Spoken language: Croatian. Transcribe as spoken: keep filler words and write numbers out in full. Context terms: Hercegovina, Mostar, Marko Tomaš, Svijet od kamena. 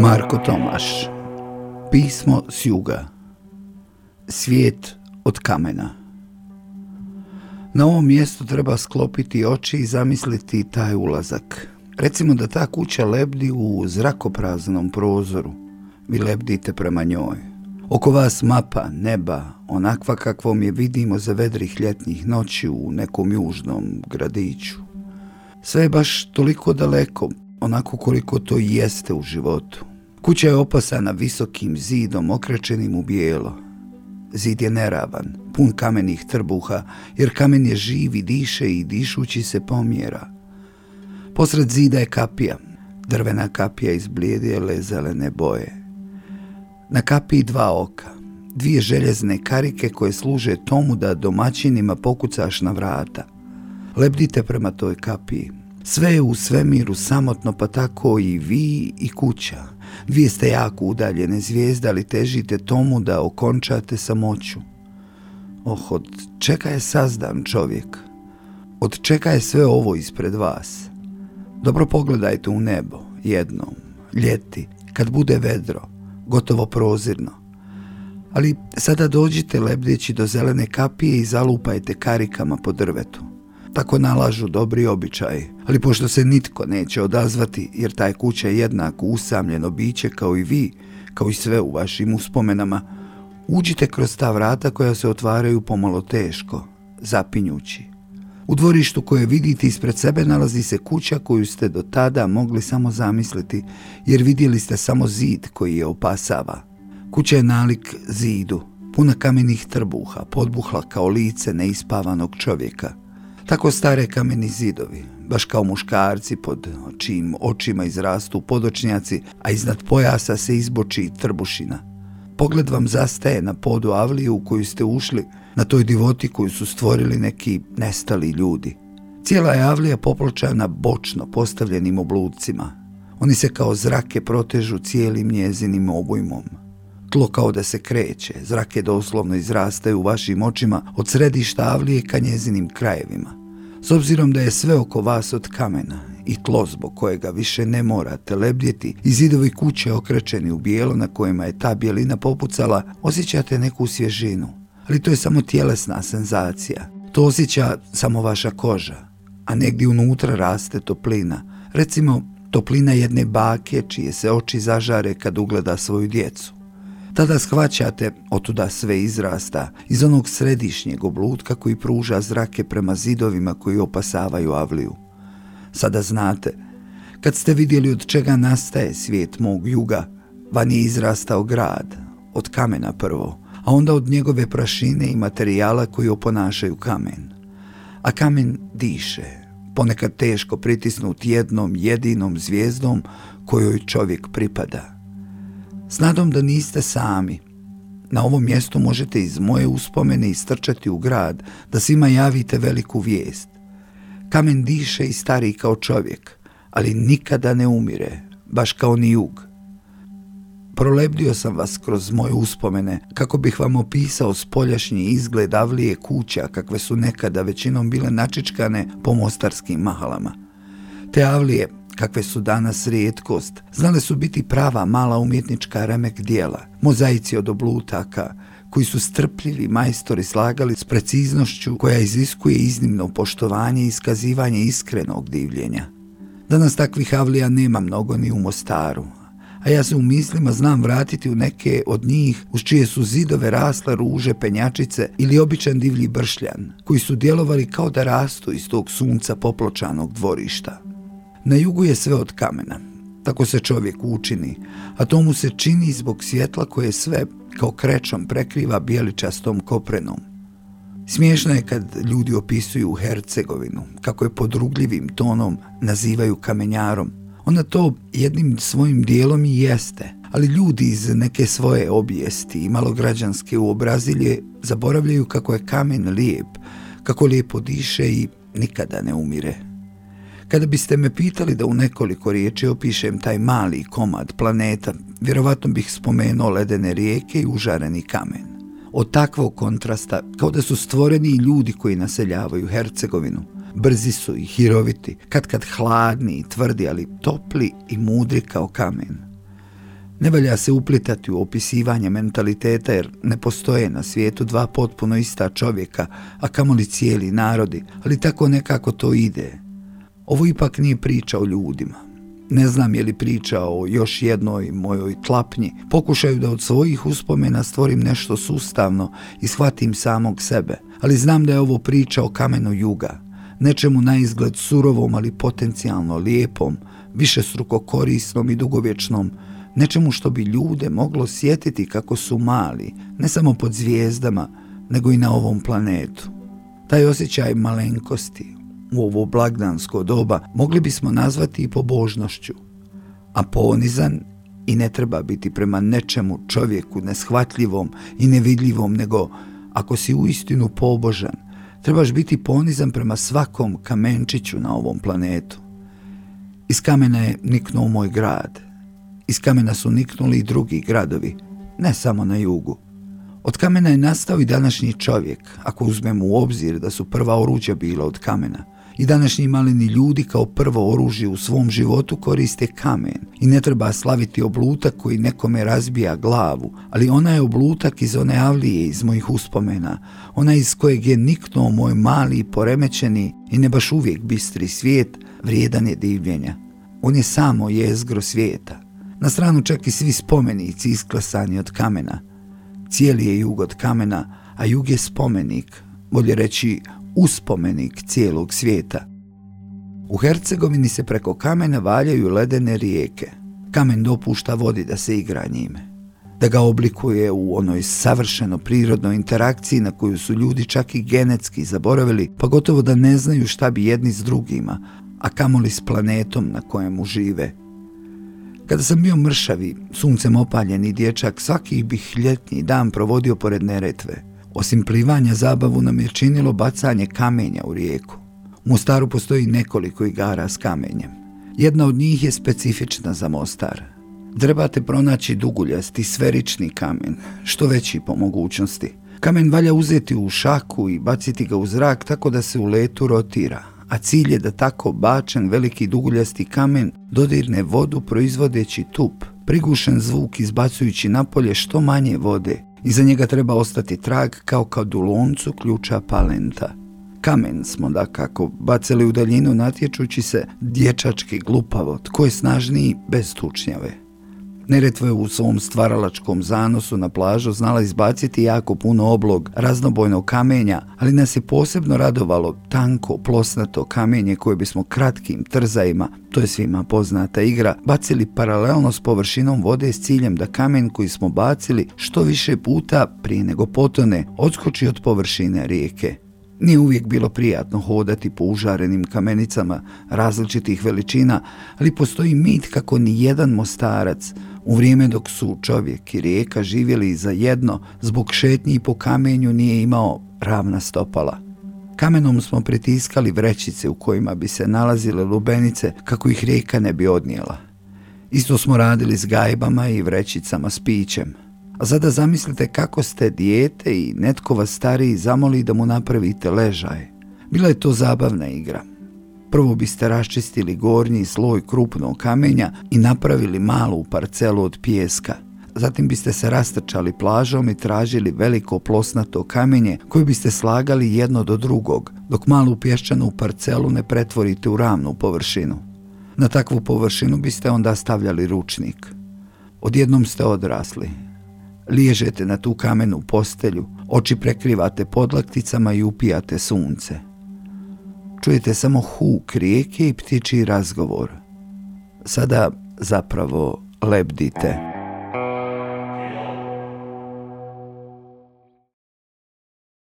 Marko Tomaš. Pismo s juga. Svijet od kamena. Na ovom mjestu treba sklopiti oči i zamisliti taj ulazak. Recimo da ta kuća lebdi u zrakopraznom prozoru. Vi lebdite prema njoj. Oko vas mapa neba, onakva kakvom je vidimo za vedrih ljetnih noći u nekom južnom gradiću. Sve je baš toliko daleko, onako koliko to i jeste u životu. Kuća je opasana visokim zidom okrečenim u bijelo. Zid je neravan, pun kamenih trbuha, jer kamen je živ i diše i dišući se pomjera. Posred zida je kapija, drvena kapija iz blijedjele zelene boje. Na kapiji dva oka, dvije željezne karike koje služe tomu da domaćinima pokucaš na vrata. Lebdite prema toj kapiji. Sve je u svemiru samotno, pa tako i vi i kuća. Dvije ste jako udaljene zvijezde, ali težite tomu da okončate samoću. Oh, od čega je sazdan čovjek? Od čega je sve ovo ispred vas? Dobro pogledajte u nebo jednom, ljeti, kad bude vedro, gotovo prozirno. Ali sada dođite lebdeći do zelene kapije i zalupajte karikama po drvetu. Tako nalažu dobri običaji, ali pošto se nitko neće odazvati, jer taj kuća je jednako usamljeno biće kao i vi, kao i sve u vašim uspomenama, uđite kroz ta vrata koja se otvaraju pomalo teško, zapinjući. U dvorištu koje vidite ispred sebe nalazi se kuća koju ste do tada mogli samo zamisliti, jer vidjeli ste samo zid koji je opasava. Kuća je nalik zidu, puna kamenih trbuha, podbuhla kao lice neispavanog čovjeka. Tako stare kameni zidovi, baš kao muškarci pod čijim očima izrastu podočnjaci, a iznad pojasa se izboči trbušina. Pogled vam zastaje na podu avlije u koju ste ušli, na toj divoti koju su stvorili neki nestali ljudi. Cijela je avlija popločana bočno postavljenim oblucima. Oni se kao zrake protežu cijelim njezinim obujmom. Tlo kao da se kreće, zrake doslovno izrastaju u vašim očima od središta avlije ka njezinim krajevima. S obzirom da je sve oko vas od kamena i tlo zbog kojega više ne morate lebdjeti i zidovi kuće okrečeni u bijelo na kojima je ta bijelina popucala, osjećate neku svježinu. Ali to je samo tjelesna senzacija. To osjeća samo vaša koža, a negdje unutra raste toplina. Recimo, toplina jedne bake čije se oči zažare kad ugleda svoju djecu. Tada shvaćate, otuda sve izrasta, iz onog središnjeg oblutka koji pruža zrake prema zidovima koji opasavaju avliju. Sada znate, kad ste vidjeli od čega nastaje svijet mog juga, van je izrastao grad, od kamena prvo, a onda od njegove prašine i materijala koji oponašaju kamen. A kamen diše, ponekad teško pritisnut jednom jedinom zvijezdom kojoj čovjek pripada. S nadom da niste sami. Na ovom mjestu možete iz moje uspomene istrčati u grad, da svima javite veliku vijest. Kamen diše i stari kao čovjek, ali nikada ne umire, baš kao ni jug. Prolebdio sam vas kroz moje uspomene kako bih vam opisao spoljašnji izgled avlije kuća kakve su nekada većinom bile načičkane po mostarskim mahalama. Te avlije, kakve su danas rijetkost, znale su biti prava mala umjetnička remek djela, mozaici od oblutaka, koji su strpljivi majstori slagali s preciznošću koja iziskuje iznimno poštovanje i iskazivanje iskrenog divljenja. Danas takvih avlija nema mnogo ni u Mostaru, a ja se u mislima znam vratiti u neke od njih uz čije su zidove rasle ruže, penjačice ili običan divlji bršljan, koji su djelovali kao da rastu iz tog sunca popločanog dvorišta. Na jugu je sve od kamena, tako se čovjek učini, a to mu se čini zbog svjetla koje sve kao krečom prekriva bijeličastom koprenom. Smiješno je kad ljudi opisuju Hercegovinu, kako je pod rugljivim tonom nazivaju kamenjarom. Ona to jednim svojim dijelom i jeste, ali ljudi iz neke svoje obijesti i malograđanske uobrazilje zaboravljaju kako je kamen lijep, kako lijepo diše i nikada ne umire. Kada biste me pitali da u nekoliko riječi opišem taj mali komad planeta, vjerovatno bih spomenuo ledene rijeke i užareni kamen. Od takvog kontrasta, kao da su stvoreni i ljudi koji naseljavaju Hercegovinu. Brzi su i hiroviti, kad kad hladni i tvrdi, ali topli i mudri kao kamen. Ne valja se uplitati u opisivanje mentaliteta jer ne postoje na svijetu dva potpuno ista čovjeka, a kamoli cijeli narodi, ali tako nekako to ide. Ovo ipak nije priča o ljudima. Ne znam je li priča o još jednoj mojoj tlapnji, pokušaju da od svojih uspomena stvorim nešto sustavno i shvatim samog sebe, ali znam da je ovo priča o kamenu juga, nečemu na izgled surovom ali potencijalno lijepom, višestruko korisnom i dugovječnom, nečemu što bi ljude moglo sjetiti kako su mali, ne samo pod zvijezdama, nego i na ovom planetu. Taj osjećaj malenkosti u ovo blagdansko doba mogli bismo nazvati i pobožnošću, a ponizan i ne treba biti prema nečemu čovjeku neshvatljivom i nevidljivom, nego ako si uistinu pobožan, trebaš biti ponizan prema svakom kamenčiću na ovom planetu. Iz kamena je niknuo moj grad. Iz kamena su niknuli i drugi gradovi, ne samo na jugu. Od kamena je nastao i današnji čovjek, ako uzmemo u obzir da su prva oruđa bila od kamena. I današnji maleni ljudi kao prvo oružje u svom životu koriste kamen. I ne treba slaviti oblutak koji nekome razbija glavu, ali ona je oblutak iz one avlije iz mojih uspomena, ona iz kojeg je niknuo moj mali, poremećeni i ne baš uvijek bistri svijet, vrijedan je divljenja. On je samo jezgro svijeta. Na stranu čak i svi spomenici isklesani od kamena. Cijeli je jug od kamena, a jug je spomenik, bolje reći uspomenik cijelog svijeta. U Hercegovini se preko kamena valjaju ledene rijeke. Kamen dopušta vodi da se igra njime, da ga oblikuje u onoj savršeno prirodnoj interakciji na koju su ljudi čak i genetski zaboravili, pa gotovo da ne znaju šta bi jedni s drugima, a kamoli s planetom na kojemu žive. Kada sam bio mršavi, suncem opaljeni dječak, svaki bih ljetni dan provodio pored Neretve. Osim plivanja, zabavu nam je činilo bacanje kamenja u rijeku. U Mostaru postoji nekoliko igara s kamenjem. Jedna od njih je specifična za Mostar. Trebate pronaći duguljasti, sferični kamen, što veći po mogućnosti. Kamen valja uzeti u šaku i baciti ga u zrak tako da se u letu rotira, a cilj je da tako bačen veliki duguljasti kamen dodirne vodu proizvodeći tup, prigušen zvuk izbacujući napolje što manje vode. Iza njega treba ostati trag kao kad u loncu ključa palenta. Kamen smo dakako bacili u daljinu natječući se dječački glupavo, tko je snažniji bez tučnjave. Neretva je u svom stvaralačkom zanosu na plažu znala izbaciti jako puno oblog raznobojnog kamenja, ali nas je posebno radovalo tanko, plosnato kamenje koje bismo kratkim trzajima, to je svima poznata igra, bacili paralelno s površinom vode s ciljem da kamen koji smo bacili što više puta prije nego potone odskoči od površine rijeke. Nije uvijek bilo prijatno hodati po užarenim kamenicama različitih veličina, ali postoji mit kako ni jedan Mostarac, u vrijeme dok su čovjek i rijeka živjeli zajedno, zbog šetnji po kamenju nije imao ravna stopala. Kamenom smo pritiskali vrećice u kojima bi se nalazile lubenice kako ih rijeka ne bi odnijela. Isto smo radili s gajbama i vrećicama s pićem. A sada zamislite kako ste dijete i netko vas stariji zamoli da mu napravite ležaj. Bila je to zabavna igra. Prvo biste raščistili gornji sloj krupnog kamenja i napravili malu parcelu od pijeska. Zatim biste se rastrčali plažom i tražili veliko plosnato kamenje koje biste slagali jedno do drugog, dok malu pješčanu parcelu ne pretvorite u ravnu površinu. Na takvu površinu biste onda stavljali ručnik. Odjednom ste odrasli. Liježete na tu kamenu postelju, oči prekrivate podlakticama i upijate sunce. Čujete samo huk rijeke i ptičji razgovor. Sada zapravo lebdite.